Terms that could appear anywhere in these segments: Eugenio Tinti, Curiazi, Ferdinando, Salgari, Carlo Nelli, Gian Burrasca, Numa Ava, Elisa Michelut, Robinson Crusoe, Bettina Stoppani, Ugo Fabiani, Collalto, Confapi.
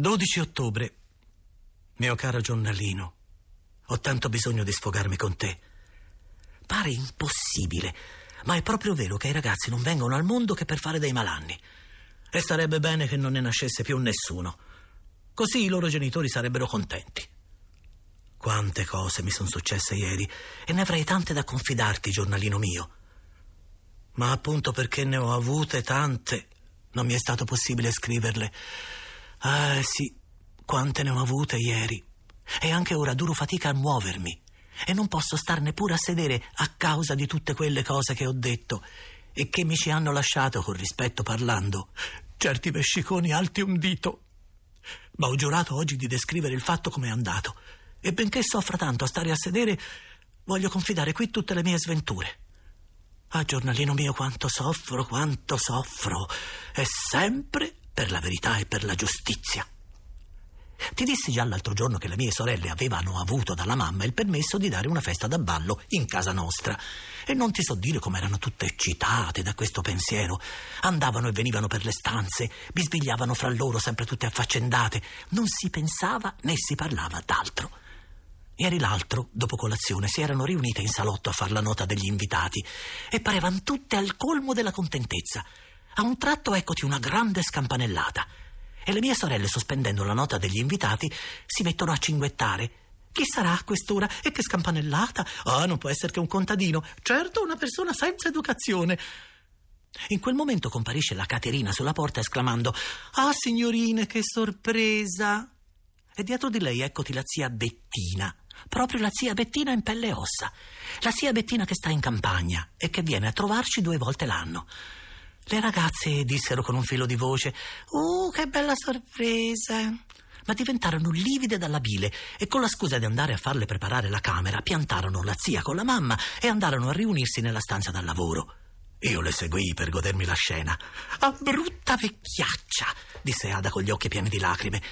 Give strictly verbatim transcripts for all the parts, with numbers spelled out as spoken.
dodici ottobre. Mio caro giornalino, ho tanto bisogno di sfogarmi con te. Pare impossibile, ma è proprio vero che i ragazzi non vengono al mondo che per fare dei malanni. E sarebbe bene che non ne nascesse più nessuno. Così i loro genitori sarebbero contenti. Quante cose mi sono successe ieri, e ne avrei tante da confidarti, giornalino mio. Ma appunto perché ne ho avute tante, non mi è stato possibile scriverle. Ah, sì, quante ne ho avute ieri. E anche ora duro fatica a muovermi. E non posso starne pure a sedere a causa di tutte quelle cose che ho detto e che mi ci hanno lasciato, con rispetto parlando, certi vesciconi alti un dito. Ma ho giurato oggi di descrivere il fatto come è andato. E benché soffra tanto a stare a sedere, voglio confidare qui tutte le mie sventure. Ah, giornalino mio, quanto soffro, quanto soffro. E sempre per la verità e per la giustizia. Ti dissi già l'altro giorno che le mie sorelle avevano avuto dalla mamma il permesso di dare una festa da ballo in casa nostra, e non ti so dire come erano tutte eccitate da questo pensiero. Andavano e venivano per le stanze, bisbigliavano fra loro, sempre tutte affaccendate. Non si pensava né si parlava d'altro. Ieri l'altro, dopo colazione, si erano riunite in salotto a far la nota degli invitati, e parevano tutte al colmo della contentezza. A un tratto eccoti una grande scampanellata, e le mie sorelle, sospendendo la nota degli invitati, si mettono a cinguettare. Chi sarà a quest'ora? E che scampanellata? Ah, oh, non può essere che un contadino, certo una persona senza educazione. In quel momento comparisce la Caterina sulla porta esclamando: ah, signorine, che sorpresa! E dietro di lei eccoti la zia Bettina, proprio la zia Bettina in pelle e ossa, la zia Bettina che sta in campagna e che viene a trovarci due volte l'anno. Le ragazze dissero con un filo di voce: «Uh, che bella sorpresa!» Ma diventarono livide dalla bile, e con la scusa di andare a farle preparare la camera, piantarono la zia con la mamma e andarono a riunirsi nella stanza da lavoro. Io le seguii per godermi la scena. «Ah, brutta vecchiaccia!» disse Ada con gli occhi pieni di lacrime.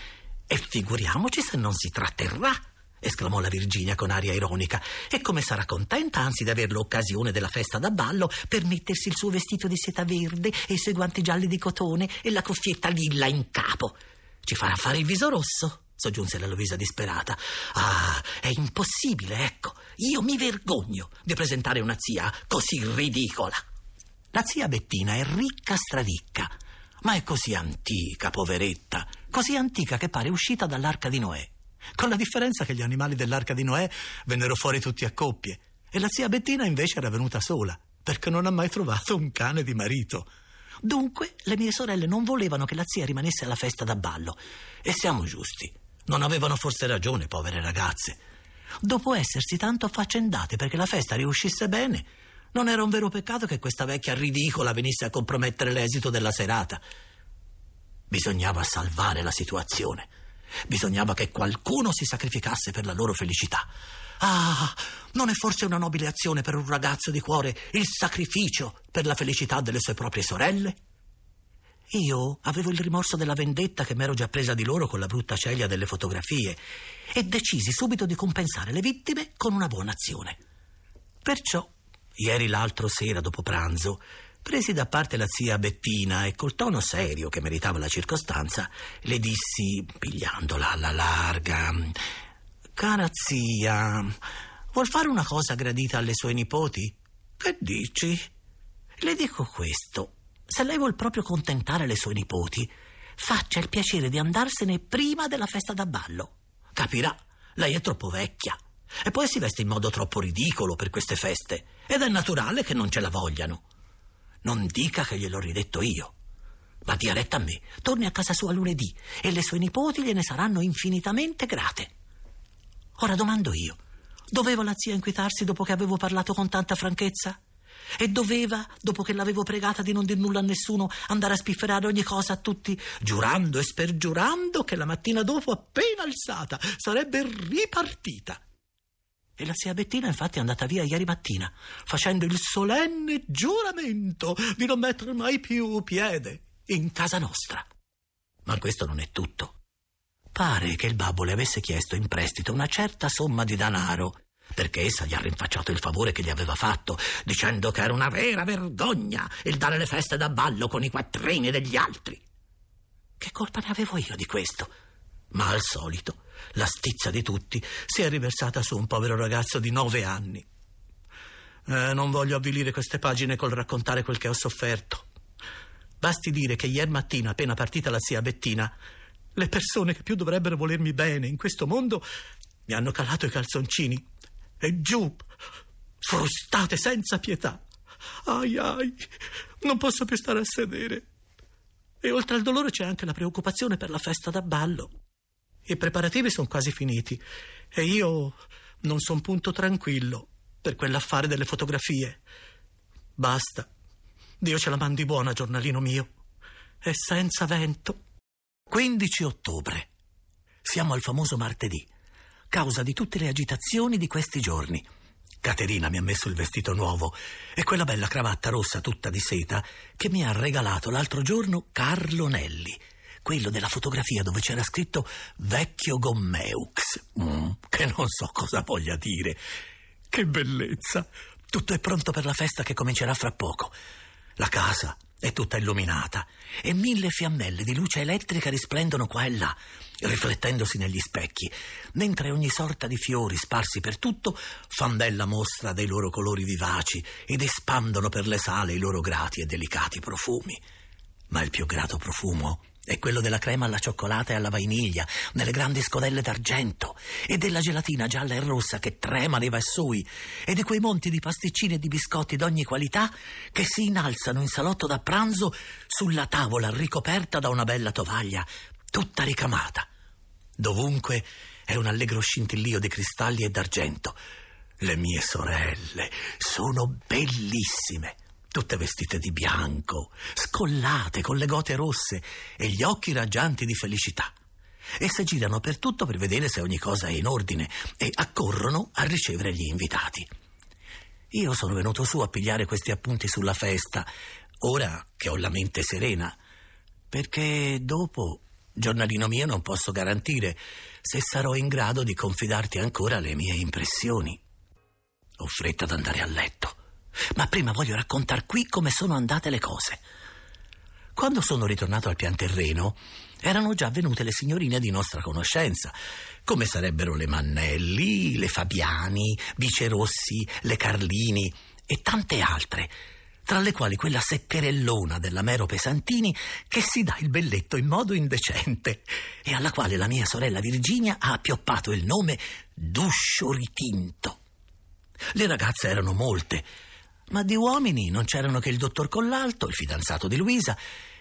«E figuriamoci se non si tratterrà!» esclamò la Virginia con aria ironica. «E come sarà contenta, anzi, di aver l'occasione della festa da ballo per mettersi il suo vestito di seta verde e i suoi guanti gialli di cotone e la cuffietta lilla in capo. Ci farà fare il viso rosso», soggiunse la Luisa disperata. «Ah, è impossibile, ecco. Io mi vergogno di presentare una zia così ridicola». La zia Bettina è ricca stravicca, ma è così antica, poveretta, così antica che pare uscita dall'arca di Noè. Con la differenza che gli animali dell'arca di Noè vennero fuori tutti a coppie, e la zia Bettina invece era venuta sola, perché non ha mai trovato un cane di marito. Dunque le mie sorelle non volevano che la zia rimanesse alla festa da ballo, e siamo giusti, non avevano forse ragione, povere ragazze. Dopo essersi tanto affaccendate perché la festa riuscisse bene, non era un vero peccato che questa vecchia ridicola venisse a compromettere l'esito della serata. Bisognava salvare la situazione. Bisognava che qualcuno si sacrificasse per la loro felicità. Ah, non è forse una nobile azione per un ragazzo di cuore il sacrificio per la felicità delle sue proprie sorelle? Io avevo il rimorso della vendetta che m'ero già presa di loro con la brutta celia delle fotografie, e decisi subito di compensare le vittime con una buona azione. Perciò, ieri l'altro sera dopo pranzo, presi da parte la zia Bettina e col tono serio che meritava la circostanza, le dissi, pigliandola alla larga: «Cara zia, vuol fare una cosa gradita alle sue nipoti? Che dici? Le dico questo: se lei vuol proprio contentare le sue nipoti, faccia il piacere di andarsene prima della festa da ballo. Capirà, lei è troppo vecchia e poi si veste in modo troppo ridicolo per queste feste, ed è naturale che non ce la vogliano. Non dica che gliel'ho ridetto io, ma dia retta a me, torni a casa sua lunedì e le sue nipoti gliene saranno infinitamente grate». Ora domando io: doveva la zia inquietarsi dopo che avevo parlato con tanta franchezza? E doveva, dopo che l'avevo pregata di non dir nulla a nessuno, andare a spifferare ogni cosa a tutti, giurando e spergiurando che la mattina dopo, appena alzata, sarebbe ripartita? E la zia Bettina infatti è andata via ieri mattina, facendo il solenne giuramento di non mettere mai più piede in casa nostra. Ma questo non è tutto. Pare che il babbo le avesse chiesto in prestito una certa somma di danaro, perché essa gli ha rinfacciato il favore che gli aveva fatto, dicendo che era una vera vergogna il dare le feste da ballo con i quattrini degli altri. Che colpa ne avevo io di questo? ma al solito la stizza di tutti si è riversata su un povero ragazzo di nove anni. Eh, non voglio avvilire queste pagine col raccontare quel che ho sofferto. Basti dire che ieri mattina, appena partita la zia Bettina, le persone che più dovrebbero volermi bene in questo mondo mi hanno calato i calzoncini e giù, frustate senza pietà. Ai ai, non posso più stare a sedere. E oltre al dolore c'è anche la preoccupazione per la festa da ballo. I preparativi sono quasi finiti e io non son punto tranquillo per quell'affare delle fotografie. Basta. Dio ce la mandi buona, giornalino mio. E senza vento. quindici ottobre. Siamo al famoso martedì, causa di tutte le agitazioni di questi giorni. Caterina mi ha messo il vestito nuovo e quella bella cravatta rossa tutta di seta che mi ha regalato l'altro giorno Carlo Nelli, quello della fotografia dove c'era scritto Vecchio Gommeux, mm, che non so cosa voglia dire. Che bellezza! Tutto è pronto per la festa che comincerà fra poco. La casa è tutta illuminata e mille fiammelle di luce elettrica risplendono qua e là, riflettendosi negli specchi, mentre ogni sorta di fiori sparsi per tutto fan bella mostra dei loro colori vivaci ed espandono per le sale i loro grati e delicati profumi. Ma il più grato profumo è quello della crema alla cioccolata e alla vaniglia nelle grandi scodelle d'argento, e della gelatina gialla e rossa che trema nei vassoi, e di quei monti di pasticcini e di biscotti d'ogni qualità che si innalzano in salotto da pranzo sulla tavola ricoperta da una bella tovaglia tutta ricamata. Dovunque è un allegro scintillio di cristalli e d'argento. Le mie sorelle sono bellissime, tutte vestite di bianco, scollate con le gote rosse e gli occhi raggianti di felicità. Esse girano per tutto per vedere se ogni cosa è in ordine e accorrono a ricevere gli invitati. Io sono venuto su a pigliare questi appunti sulla festa, ora che ho la mente serena, perché dopo, giornalino mio, non posso garantire se sarò in grado di confidarti ancora le mie impressioni. Ho fretta ad andare a letto, ma prima voglio raccontar qui come sono andate le cose. Quando sono ritornato al pian terreno erano già venute le signorine di nostra conoscenza, come sarebbero le Mannelli, le Fabiani, Vicerossi, le Carlini e tante altre, tra le quali quella seccherellona della Mero Pesantini che si dà il belletto in modo indecente e alla quale la mia sorella Virginia ha appioppato il nome d'uscio ritinto. Le ragazze erano molte, ma di uomini non c'erano che il dottor Collalto, il fidanzato di Luisa,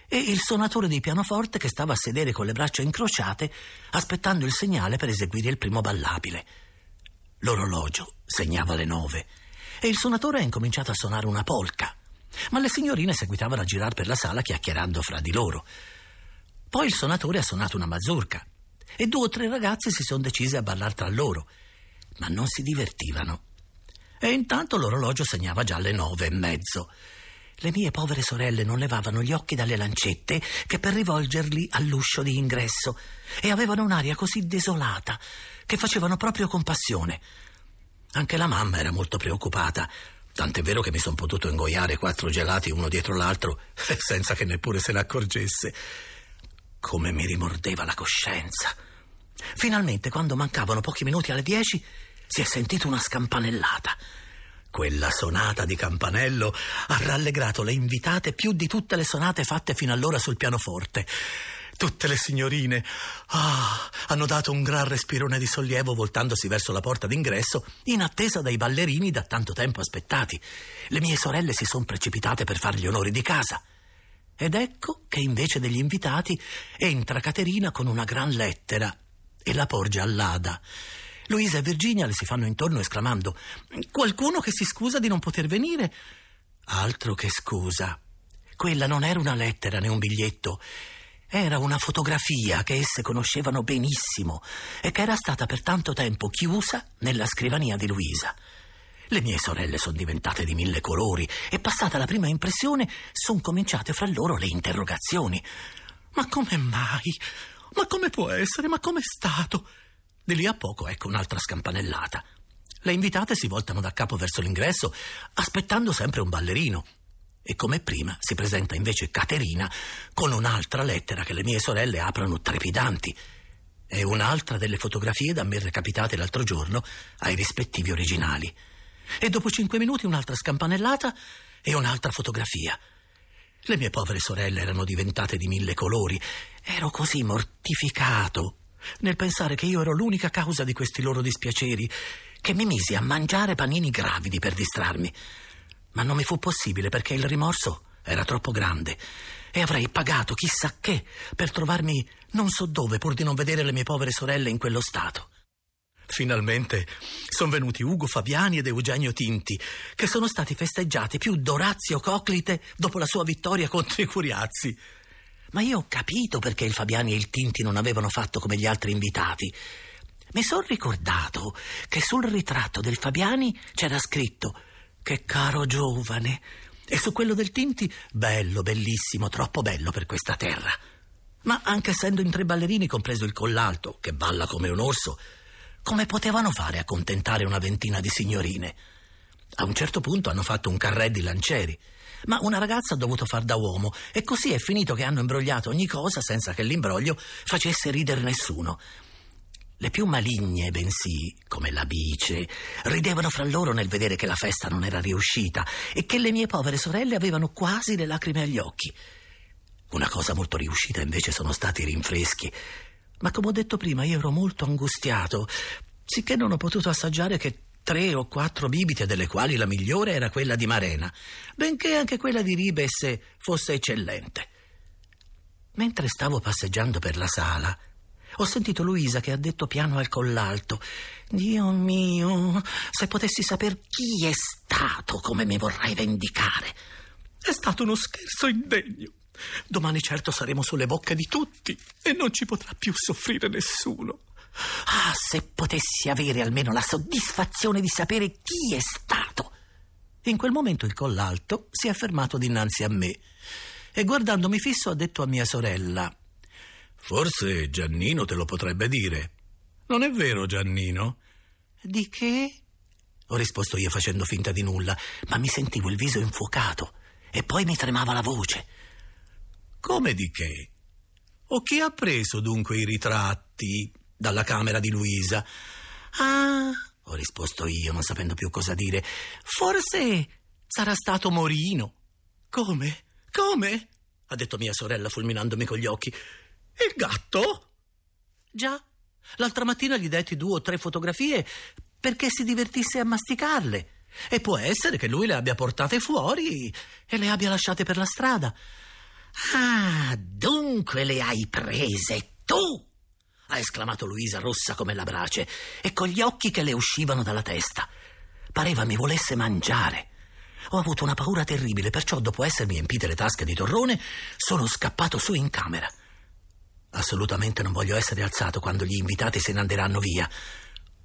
e il suonatore di pianoforte che stava a sedere con le braccia incrociate aspettando il segnale per eseguire il primo ballabile. L'orologio segnava le nove e il suonatore ha incominciato a suonare una polca, ma le signorine seguitavano a girar per la sala chiacchierando fra di loro. Poi il suonatore ha suonato una mazurka e due o tre ragazzi si sono decise a ballar tra loro, ma non si divertivano. E intanto l'orologio segnava già le nove e mezzo. Le mie povere sorelle non levavano gli occhi dalle lancette che per rivolgerli all'uscio di ingresso, e avevano un'aria così desolata che facevano proprio compassione. Anche la mamma era molto preoccupata, tant'è vero che mi son potuto ingoiare quattro gelati uno dietro l'altro senza che neppure se ne accorgesse. Come mi rimordeva la coscienza! Finalmente, quando mancavano pochi minuti alle dieci, si è sentita una scampanellata. Quella sonata di campanello ha rallegrato le invitate più di tutte le sonate fatte fino allora sul pianoforte. Tutte le signorine ah, hanno dato un gran respirone di sollievo voltandosi verso la porta d'ingresso in attesa dei ballerini da tanto tempo aspettati. Le mie sorelle si sono precipitate per far gli onori di casa. Ed ecco che invece degli invitati entra Caterina con una gran lettera e la porge all'Ada. Luisa e Virginia le si fanno intorno esclamando: «Qualcuno che si scusa di non poter venire?» Altro che scusa. Quella non era una lettera né un biglietto. Era una fotografia che esse conoscevano benissimo e che era stata per tanto tempo chiusa nella scrivania di Luisa. Le mie sorelle sono diventate di mille colori e, passata la prima impressione, sono cominciate fra loro le interrogazioni. «Ma come mai? Ma come può essere? Ma com'è stato?» Di lì a poco ecco un'altra scampanellata. Le invitate si voltano da capo verso l'ingresso, aspettando sempre un ballerino. E come prima si presenta invece Caterina con un'altra lettera che le mie sorelle aprono trepidanti. È un'altra delle fotografie da me recapitate l'altro giorno ai rispettivi originali. E dopo cinque minuti un'altra scampanellata e un'altra fotografia. Le mie povere sorelle erano diventate di mille colori. Ero così mortificato nel pensare che io ero l'unica causa di questi loro dispiaceri, che mi misi a mangiare panini gravidi per distrarmi. Ma non mi fu possibile, perché il rimorso era troppo grande e avrei pagato chissà che per trovarmi non so dove, pur di non vedere le mie povere sorelle in quello stato. Finalmente sono venuti Ugo Fabiani ed Eugenio Tinti, che sono stati festeggiati più d'Orazio Coclite dopo la sua vittoria contro i Curiazi. Ma io ho capito perché il Fabiani e il Tinti non avevano fatto come gli altri invitati. Mi sono ricordato che sul ritratto del Fabiani c'era scritto «Che caro giovane», e su quello del Tinti «Bello, bellissimo, troppo bello per questa terra». Ma anche essendo in tre ballerini, compreso il collalto, che balla come un orso, come potevano fare a contentare una ventina di signorine? A un certo punto hanno fatto un carré di lancieri, ma una ragazza ha dovuto far da uomo, e così è finito che hanno imbrogliato ogni cosa senza che l'imbroglio facesse ridere nessuno. Le più maligne, bensì, come la Bice, ridevano fra loro nel vedere che la festa non era riuscita e che le mie povere sorelle avevano quasi le lacrime agli occhi. Una cosa molto riuscita invece sono stati i rinfreschi, ma come ho detto prima io ero molto angustiato, sicché non ho potuto assaggiare che tre o quattro bibite, delle quali la migliore era quella di Marena, benché anche quella di Ribes fosse eccellente. Mentre stavo passeggiando per la sala, ho sentito Luisa che ha detto piano al collalto: «Dio mio, se potessi saper chi è stato, come mi vorrei vendicare. È stato uno scherzo indegno. Domani certo saremo sulle bocche di tutti e non ci potrà più soffrire nessuno. Ah, se potessi avere almeno la soddisfazione di sapere chi è stato!» In quel momento il collalto si è fermato dinanzi a me e, guardandomi fisso, ha detto a mia sorella: «Forse Giannino te lo potrebbe dire. Non è vero, Giannino?» «Di che?» ho risposto io, facendo finta di nulla, ma mi sentivo il viso infuocato e poi mi tremava la voce. «Come di che? O chi ha preso dunque i ritratti dalla camera di Luisa?» «Ah», ho risposto io, non sapendo più cosa dire, «forse sarà stato Morino». «Come? Come?» ha detto mia sorella, fulminandomi con gli occhi. «Il gatto?» «Già, l'altra mattina gli detti due o tre fotografie perché si divertisse a masticarle, e può essere che lui le abbia portate fuori e le abbia lasciate per la strada». «Ah, dunque le hai prese tu!» ha esclamato Luisa, rossa come la brace e con gli occhi che le uscivano dalla testa. Pareva mi volesse mangiare. Ho avuto una paura terribile, perciò dopo essermi empite le tasche di torrone sono scappato su in camera. Assolutamente non voglio essere alzato quando gli invitati se ne andranno via.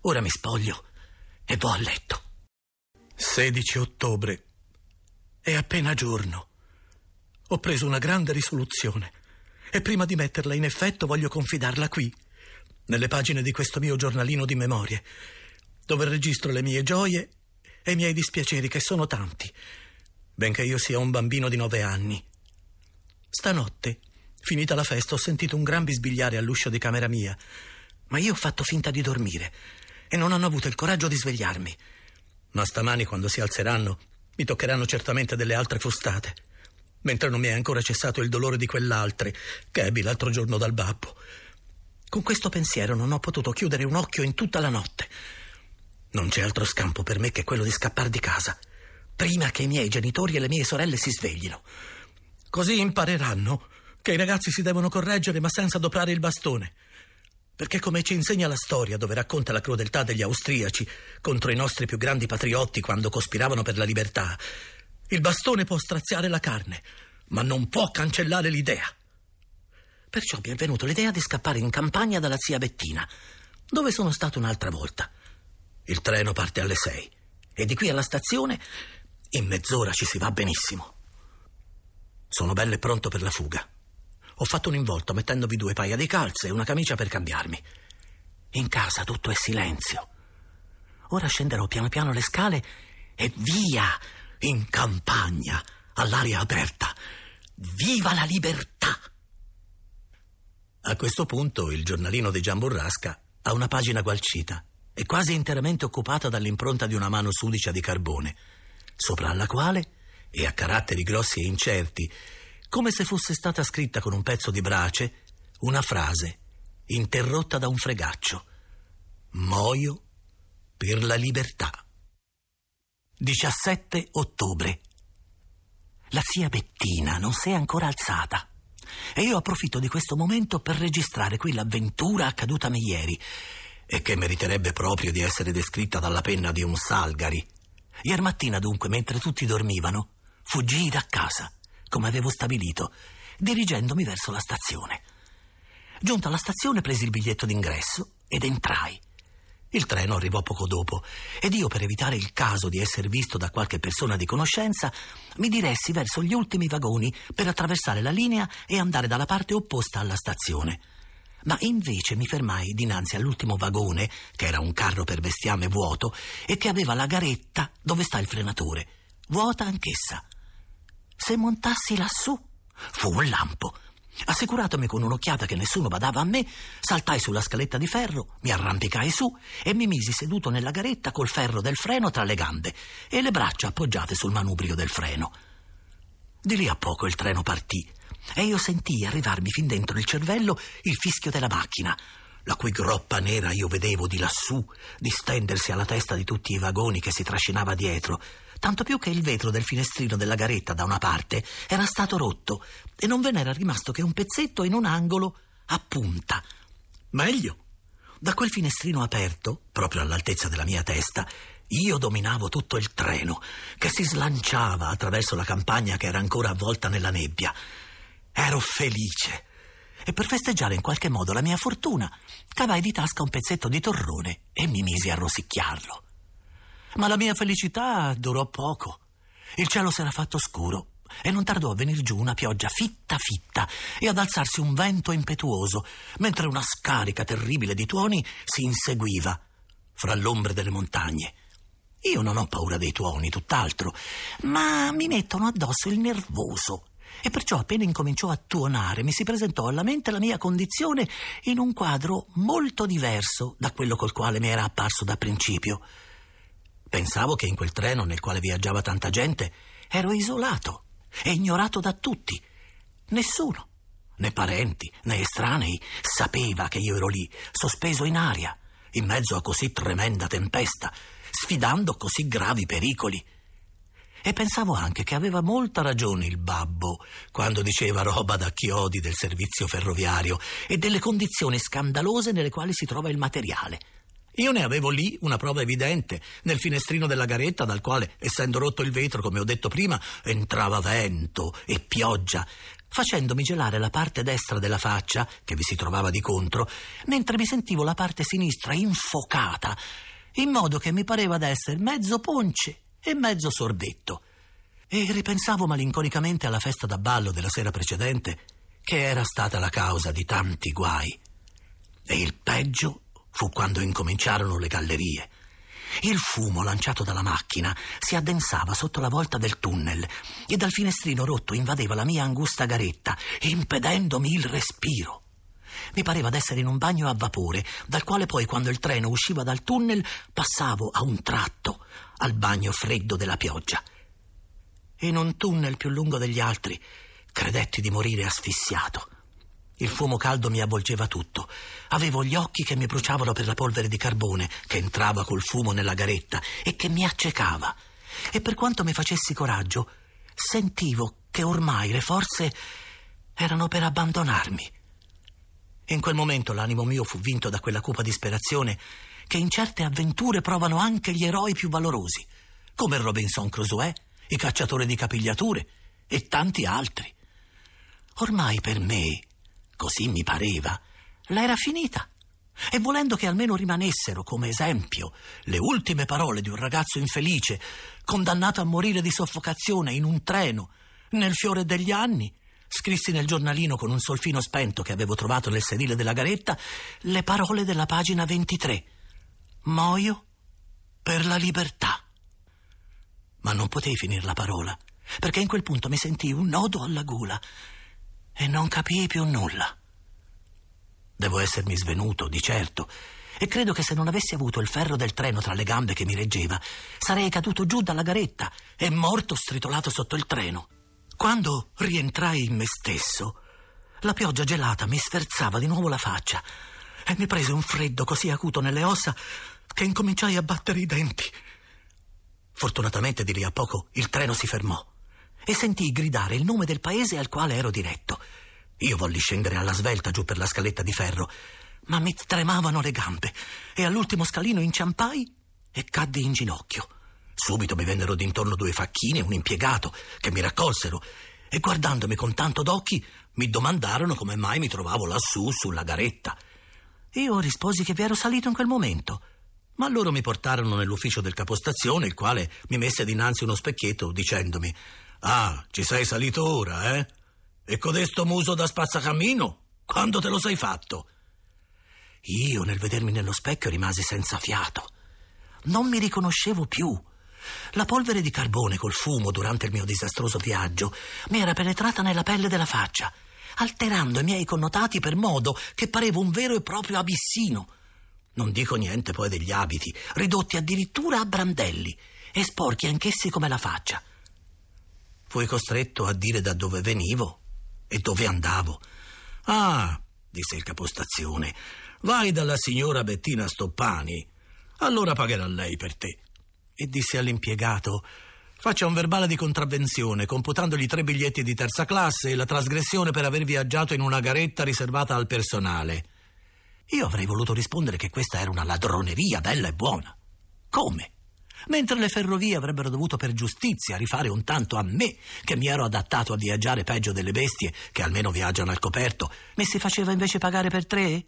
Ora mi spoglio e vo' a letto. sedici ottobre. È appena giorno. Ho preso una grande risoluzione e prima di metterla in effetto voglio confidarla qui, nelle pagine di questo mio giornalino di memorie, dove registro le mie gioie e i miei dispiaceri, che sono tanti, benché io sia un bambino di nove anni. Stanotte, finita la festa, ho sentito un gran bisbigliare all'uscio di camera mia, ma io ho fatto finta di dormire e non hanno avuto il coraggio di svegliarmi. Ma stamani, quando si alzeranno, mi toccheranno certamente delle altre frustate, mentre non mi è ancora cessato il dolore di quell'altre che ebbi l'altro giorno dal babbo. Con questo pensiero non ho potuto chiudere un occhio in tutta la notte. Non c'è altro scampo per me che quello di scappare di casa prima che i miei genitori e le mie sorelle si sveglino. Così impareranno che i ragazzi si devono correggere ma senza adoprare il bastone, perché, come ci insegna la storia, dove racconta la crudeltà degli austriaci contro i nostri più grandi patriotti quando cospiravano per la libertà, il bastone può straziare la carne ma non può cancellare l'idea. Perciò mi è venuto l'idea di scappare in campagna dalla zia Bettina, dove sono stato un'altra volta. Il treno parte alle sei e di qui alla stazione in mezz'ora ci si va benissimo. Sono bello e pronto per la fuga. Ho fatto un involto mettendovi due paia di calze e una camicia per cambiarmi. In casa tutto è silenzio. Ora scenderò piano piano le scale e via, in campagna, all'aria aperta. Viva la libertà! A questo punto il giornalino di Gian Burrasca ha una pagina gualcita e quasi interamente occupata dall'impronta di una mano sudicia di carbone, sopra alla quale, e a caratteri grossi e incerti, come se fosse stata scritta con un pezzo di brace, una frase, interrotta da un fregaccio: «Muoio per la libertà». diciassette ottobre. La zia Bettina non si è ancora alzata e io approfitto di questo momento per registrare qui l'avventura accadutami ieri, e che meriterebbe proprio di essere descritta dalla penna di un Salgari. Ieri mattina, dunque, mentre tutti dormivano, fuggii da casa, come avevo stabilito, dirigendomi verso la stazione. Giunta alla stazione presi il biglietto d'ingresso ed entrai. Il treno arrivò poco dopo ed io, per evitare il caso di essere visto da qualche persona di conoscenza, mi diressi verso gli ultimi vagoni per attraversare la linea e andare dalla parte opposta alla stazione. Ma invece mi fermai dinanzi all'ultimo vagone, che era un carro per bestiame vuoto e che aveva la garetta dove sta il frenatore, vuota anch'essa. Se montassi lassù, fu un lampo. Assicuratomi con un'occhiata che nessuno badava a me, saltai sulla scaletta di ferro, mi arrampicai su e mi misi seduto nella garetta col ferro del freno tra le gambe e le braccia appoggiate sul manubrio del freno. Di lì a poco il treno partì e io sentii arrivarmi fin dentro il cervello il fischio della macchina, la cui groppa nera io vedevo di lassù distendersi alla testa di tutti i vagoni che si trascinava dietro, tanto più che il vetro del finestrino della garetta da una parte era stato rotto e non ve n'era rimasto che un pezzetto in un angolo a punta. Meglio, da quel finestrino aperto, proprio all'altezza della mia testa, io dominavo tutto il treno, che si slanciava attraverso la campagna che era ancora avvolta nella nebbia. Ero felice e, per festeggiare in qualche modo la mia fortuna, cavai di tasca un pezzetto di torrone e mi misi a rosicchiarlo. Ma la mia felicità durò poco. Il cielo s'era fatto scuro e non tardò a venir giù una pioggia fitta fitta e ad alzarsi un vento impetuoso, mentre una scarica terribile di tuoni si inseguiva fra l'ombre delle montagne. Io non ho paura dei tuoni, tutt'altro, ma mi mettono addosso il nervoso, e perciò appena incominciò a tuonare mi si presentò alla mente la mia condizione in un quadro molto diverso da quello col quale mi era apparso da principio. Pensavo che in quel treno nel quale viaggiava tanta gente ero isolato e ignorato da tutti. Nessuno, né parenti né estranei, sapeva che io ero lì, sospeso in aria, in mezzo a così tremenda tempesta, sfidando così gravi pericoli. E pensavo anche che aveva molta ragione il babbo quando diceva roba da chiodi del servizio ferroviario e delle condizioni scandalose nelle quali si trova il materiale. Io ne avevo lì una prova evidente, nel finestrino della garetta, dal quale, essendo rotto il vetro, come ho detto prima, entrava vento e pioggia, facendomi gelare la parte destra della faccia, che vi si trovava di contro, mentre mi sentivo la parte sinistra infocata, in modo che mi pareva d'essere mezzo ponce e mezzo sorbetto. E ripensavo malinconicamente alla festa da ballo della sera precedente, che era stata la causa di tanti guai. E il peggio fu quando incominciarono le gallerie. Il fumo lanciato dalla macchina si addensava sotto la volta del tunnel e dal finestrino rotto invadeva la mia angusta garetta, impedendomi il respiro. Mi pareva d'essere in un bagno a vapore, dal quale poi, quando il treno usciva dal tunnel, passavo a un tratto al bagno freddo della pioggia. In un tunnel più lungo degli altri credetti di morire asfissiato. Il fumo caldo mi avvolgeva tutto. Avevo gli occhi che mi bruciavano per la polvere di carbone che entrava col fumo nella garetta e che mi accecava. E per quanto mi facessi coraggio, sentivo che ormai le forze erano per abbandonarmi. In quel momento l'animo mio fu vinto da quella cupa disperazione che in certe avventure provano anche gli eroi più valorosi, come Robinson Crusoe, i cacciatori di capigliature e tanti altri. Ormai per me, così mi pareva, la era finita, e volendo che almeno rimanessero come esempio le ultime parole di un ragazzo infelice condannato a morire di soffocazione in un treno nel fiore degli anni, scrissi nel giornalino con un solfino spento che avevo trovato nel sedile della garetta le parole della pagina ventitré: «Muoio per la libertà». Ma non potei finir la parola, perché in quel punto mi sentii un nodo alla gola e non capii più nulla. Devo essermi svenuto, di certo, e credo che se non avessi avuto il ferro del treno tra le gambe che mi reggeva, sarei caduto giù dalla garetta e morto stritolato sotto il treno. Quando rientrai in me stesso, la pioggia gelata mi sferzava di nuovo la faccia e mi prese un freddo così acuto nelle ossa che incominciai a battere i denti. Fortunatamente di lì a poco il treno si fermò e sentii gridare il nome del paese al quale ero diretto. Io volli scendere alla svelta giù per la scaletta di ferro, ma mi tremavano le gambe e all'ultimo scalino inciampai e caddi in ginocchio. Subito mi vennero d'intorno due facchini e un impiegato che mi raccolsero e, guardandomi con tanto d'occhi, mi domandarono come mai mi trovavo lassù sulla garetta. Io risposi che vi ero salito in quel momento, ma loro mi portarono nell'ufficio del capostazione, il quale mi messe dinanzi uno specchietto dicendomi: «Ah, ci sei salito ora, eh? E codesto muso da spazzacamino? Quando te lo sei fatto?» Io, nel vedermi nello specchio, rimasi senza fiato. Non mi riconoscevo più. La polvere di carbone col fumo durante il mio disastroso viaggio mi era penetrata nella pelle della faccia, alterando i miei connotati per modo che parevo un vero e proprio abissino. Non dico niente poi degli abiti, ridotti addirittura a brandelli e sporchi anch'essi come la faccia. Fui costretto a dire da dove venivo e dove andavo. «Ah», disse il capostazione, «vai dalla signora Bettina Stoppani, allora pagherà lei per te». E disse all'impiegato: «Faccia un verbale di contravvenzione, computandogli tre biglietti di terza classe e la trasgressione per aver viaggiato in una garetta riservata al personale». Io avrei voluto rispondere che questa era una ladroneria bella e buona. Come? Mentre le ferrovie avrebbero dovuto per giustizia rifare un tanto a me, che mi ero adattato a viaggiare peggio delle bestie, che almeno viaggiano al coperto, mi si faceva invece pagare per tre?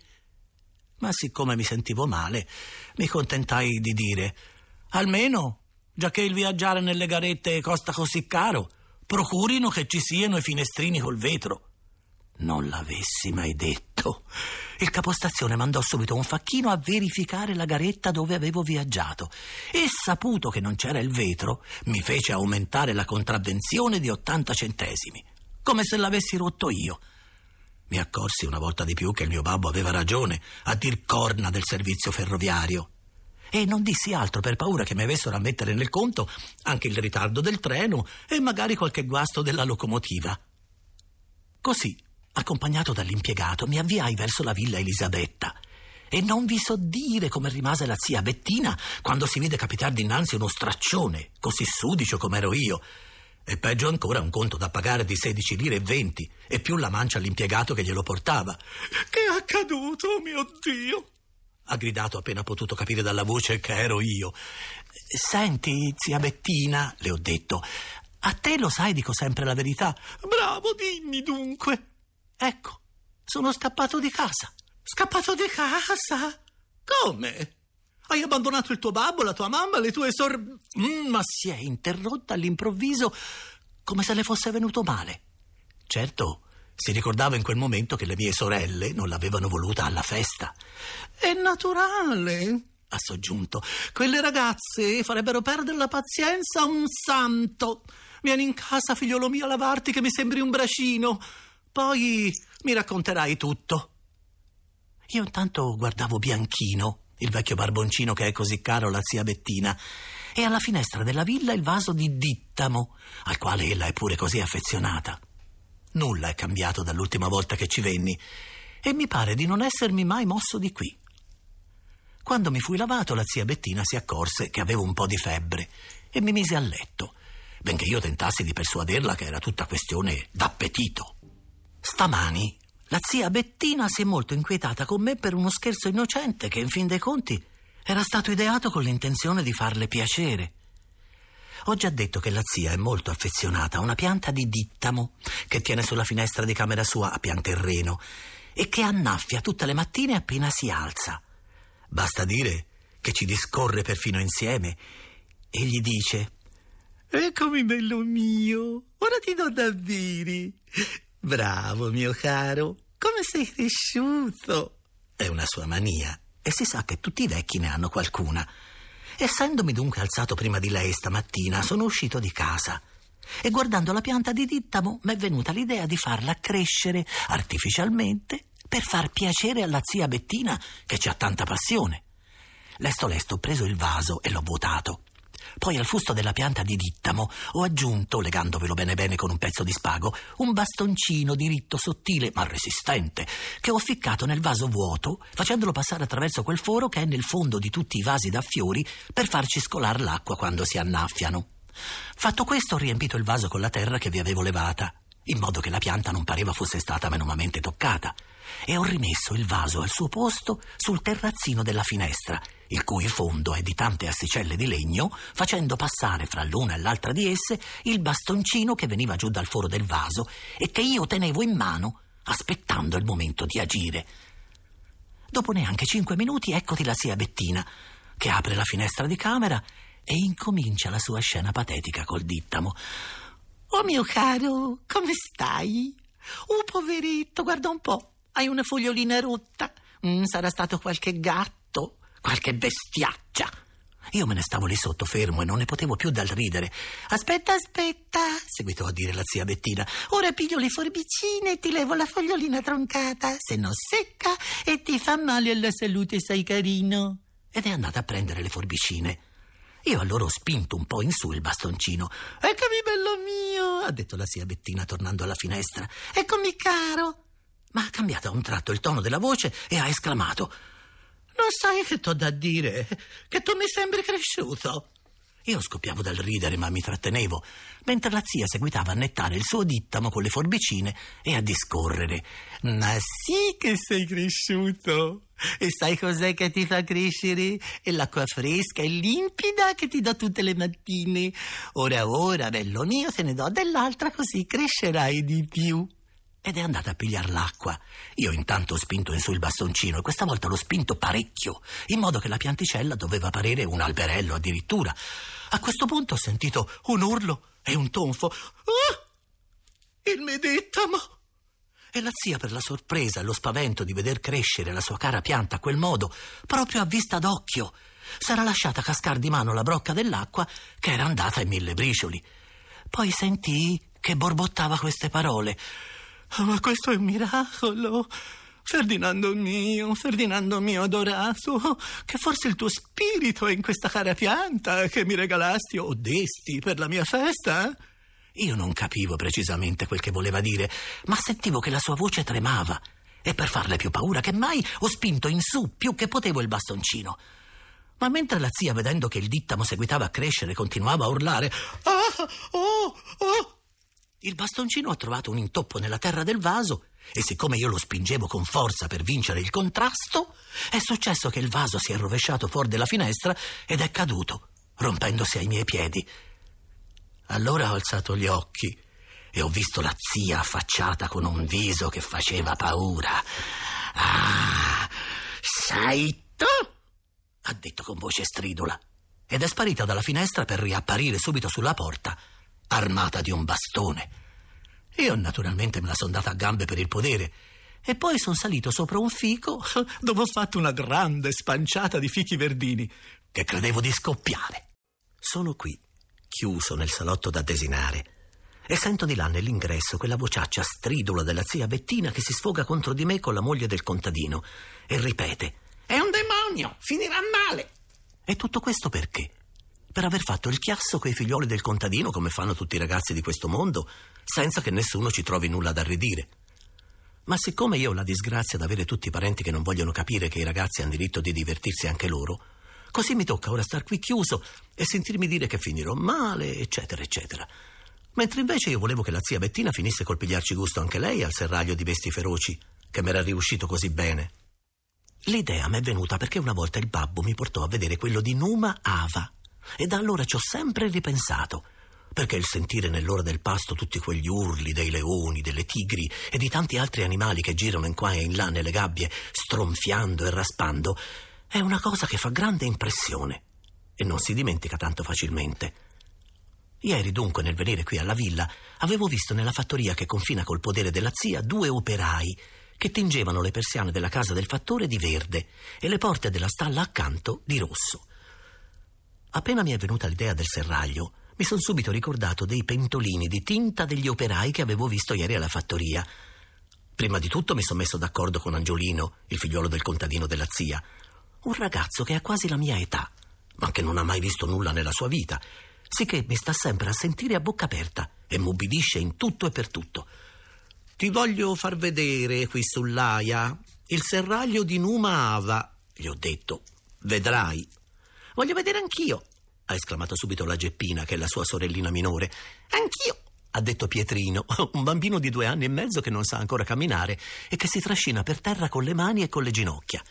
Ma siccome mi sentivo male, mi contentai di dire: «Almeno, giacché il viaggiare nelle garette costa così caro, procurino che ci siano i finestrini col vetro». Non l'avessi mai detto. Il capostazione mandò subito un facchino a verificare la garetta dove avevo viaggiato e, saputo che non c'era il vetro, mi fece aumentare la contravvenzione di ottanta centesimi, come se l'avessi rotto io. Mi accorsi una volta di più che il mio babbo aveva ragione a dir corna del servizio ferroviario, e non dissi altro per paura che mi avessero a mettere nel conto anche il ritardo del treno e magari qualche guasto della locomotiva. Così, accompagnato dall'impiegato, mi avviai verso la villa Elisabetta e non vi so dire come rimase la zia Bettina quando si vide capitar dinanzi uno straccione così sudicio come ero io, e peggio ancora un conto da pagare di sedici lire e venti e più la mancia all'impiegato che glielo portava. «Che è accaduto, oh mio Dio?» ha gridato, appena potuto capire dalla voce che ero io. «Senti, zia Bettina», le ho detto, «a te, lo sai, dico sempre la verità». «Bravo, dimmi dunque». «Ecco, sono scappato di casa». «Scappato di casa? Come? Hai abbandonato il tuo babbo, la tua mamma, le tue sor...» mm, ma si è interrotta all'improvviso, come se le fosse venuto male. Certo, si ricordava in quel momento che le mie sorelle non l'avevano voluta alla festa. «È naturale», ha soggiunto, «quelle ragazze farebbero perdere la pazienza a un santo. Vieni in casa, figliolo mio, a lavarti che mi sembri un bracino. Poi mi racconterai tutto». Io intanto guardavo Bianchino, il vecchio barboncino che è così caro alla zia Bettina, e alla finestra della villa il vaso di dittamo, al quale ella è pure così affezionata. Nulla è cambiato dall'ultima volta che ci venni, e mi pare di non essermi mai mosso di qui. Quando mi fui lavato, la zia Bettina si accorse che avevo un po' di febbre e mi mise a letto, benché io tentassi di persuaderla che era tutta questione d'appetito. Stamani la zia Bettina si è molto inquietata con me per uno scherzo innocente che, in fin dei conti, era stato ideato con l'intenzione di farle piacere. Ho già detto che la zia è molto affezionata a una pianta di dittamo che tiene sulla finestra di camera sua a pian terreno e che annaffia tutte le mattine appena si alza. Basta dire che ci discorre perfino insieme e gli dice: «Eccomi, bello mio, ora ti do da bere. Bravo, mio caro, come sei cresciuto!» È una sua mania e si sa che tutti i vecchi ne hanno qualcuna. Essendomi dunque alzato prima di lei stamattina, sono uscito di casa e, guardando la pianta di dittamo, mi è venuta l'idea di farla crescere artificialmente per far piacere alla zia Bettina che c'ha tanta passione. Lesto lesto ho preso il vaso e l'ho vuotato. Poi al fusto della pianta di dittamo ho aggiunto, legandovelo bene bene con un pezzo di spago, un bastoncino diritto, sottile ma resistente, che ho ficcato nel vaso vuoto, facendolo passare attraverso quel foro che è nel fondo di tutti i vasi da fiori per farci scolar l'acqua quando si annaffiano. Fatto questo, ho riempito il vaso con la terra che vi avevo levata, in modo che la pianta non pareva fosse stata menomamente toccata, e ho rimesso il vaso al suo posto sul terrazzino della finestra, il cui fondo è di tante assicelle di legno, facendo passare fra l'una e l'altra di esse il bastoncino che veniva giù dal foro del vaso e che io tenevo in mano, aspettando il momento di agire. Dopo neanche cinque minuti eccoti la zia Bettina, che apre la finestra di camera e incomincia la sua scena patetica col dittamo. «Oh mio caro, come stai? Oh poveretto, guarda un po', hai una fogliolina rotta. Mm, sarà stato qualche gatto, qualche bestiaccia». Io me ne stavo lì sotto fermo e non ne potevo più dal ridere. «Aspetta, aspetta», seguitò a dire la zia Bettina, «ora piglio le forbicine e ti levo la fogliolina troncata, se no secca e ti fa male alla salute, sai carino». Ed è andata a prendere le forbicine. Io allora ho spinto un po' in su il bastoncino. «Eccomi, bello mio», ha detto la zia Bettina tornando alla finestra. «Eccomi, caro». Ma ha cambiato a un tratto il tono della voce e ha esclamato: «Non sai che t'ho da dire? Che tu mi sembri cresciuto». Io scoppiavo dal ridere, ma mi trattenevo, mentre la zia seguitava a nettare il suo dittamo con le forbicine e a discorrere. «Ma sì che sei cresciuto! E sai cos'è che ti fa crescere? È l'acqua fresca e limpida che ti do tutte le mattine. Ora ora, bello mio, te ne do dell'altra, così crescerai di più». Ed è andata a pigliar l'acqua. Io intanto ho spinto in su il bastoncino, e questa volta l'ho spinto parecchio, in modo che la pianticella doveva parere un alberello addirittura. A questo punto ho sentito un urlo e un tonfo. «Oh! Il mio dittamo!» E la zia, per la sorpresa e lo spavento di veder crescere la sua cara pianta a quel modo, proprio a vista d'occhio, s'era lasciata cascar di mano la brocca dell'acqua che era andata in mille bricioli. Poi sentii che borbottava queste parole: «Ma questo è un miracolo, Ferdinando mio, Ferdinando mio adorato, che forse il tuo spirito è in questa cara pianta che mi regalasti o desti per la mia festa?» Io non capivo precisamente quel che voleva dire, ma sentivo che la sua voce tremava, e per farle più paura che mai ho spinto in su più che potevo il bastoncino. Ma mentre la zia, vedendo che il dittamo seguitava a crescere, continuava a urlare «Ah! Oh! Oh!», il bastoncino ha trovato un intoppo nella terra del vaso e, siccome io lo spingevo con forza per vincere il contrasto, è successo che il vaso si è rovesciato fuori dalla finestra ed è caduto, rompendosi ai miei piedi. Allora ho alzato gli occhi e ho visto la zia affacciata con un viso che faceva paura. «Ah, sei tu!» ha detto con voce stridula, ed è sparita dalla finestra per riapparire subito sulla porta, armata di un bastone. Io naturalmente me la sono data a gambe per il podere, e poi sono salito sopra un fico dove ho fatto una grande spanciata di fichi verdini che credevo di scoppiare. Sono qui, chiuso nel salotto da desinare, e sento di là nell'ingresso quella vociaccia stridula della zia Bettina che si sfoga contro di me con la moglie del contadino e ripete: «È un demonio, finirà male!» E tutto questo perché? Per aver fatto il chiasso coi figlioli del contadino, come fanno tutti i ragazzi di questo mondo, senza che nessuno ci trovi nulla da ridire. Ma siccome io ho la disgrazia di avere tutti i parenti che non vogliono capire che i ragazzi hanno diritto di divertirsi anche loro, così mi tocca ora star qui chiuso e sentirmi dire che finirò male, eccetera, eccetera. Mentre invece io volevo che la zia Bettina finisse col pigliarci gusto anche lei al serraglio di besti feroci, che mi era riuscito così bene. L'idea mi è venuta perché una volta il babbo mi portò a vedere quello di Numa Ava, e da allora ci ho sempre ripensato, perché il sentire nell'ora del pasto tutti quegli urli dei leoni, delle tigri e di tanti altri animali che girano in qua e in là nelle gabbie, stronfiando e raspando, è una cosa che fa grande impressione e non si dimentica tanto facilmente. Ieri dunque, nel venire qui alla villa, avevo visto nella fattoria che confina col podere della zia due operai che tingevano le persiane della casa del fattore di verde e le porte della stalla accanto di rosso. Appena mi è venuta l'idea del serraglio, mi son subito ricordato dei pentolini di tinta degli operai che avevo visto ieri alla fattoria. Prima di tutto mi sono messo d'accordo con Angiolino, il figliuolo del contadino della zia, un ragazzo che ha quasi la mia età, ma che non ha mai visto nulla nella sua vita, sicché mi sta sempre a sentire a bocca aperta e m'ubbidisce in tutto e per tutto. «Ti voglio far vedere qui sull'aia il serraglio di Numa Ava», gli ho detto. «Vedrai». «Voglio vedere anch'io», ha esclamato subito la Geppina, che è la sua sorellina minore. «Anch'io», ha detto Pietrino, un bambino di due anni e mezzo che non sa ancora camminare e che si trascina per terra con le mani e con le ginocchia.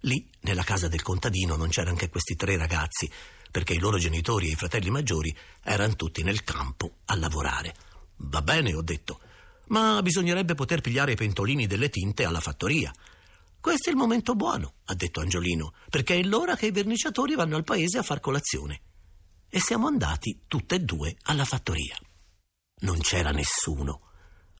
Lì, nella casa del contadino, non c'erano che questi tre ragazzi, perché i loro genitori e i fratelli maggiori erano tutti nel campo a lavorare. «Va bene», ho detto, «ma bisognerebbe poter pigliare i pentolini delle tinte alla fattoria». «Questo è il momento buono», ha detto Angiolino, «perché è l'ora che i verniciatori vanno al paese a far colazione». E siamo andati tutte e due alla fattoria. Non c'era nessuno.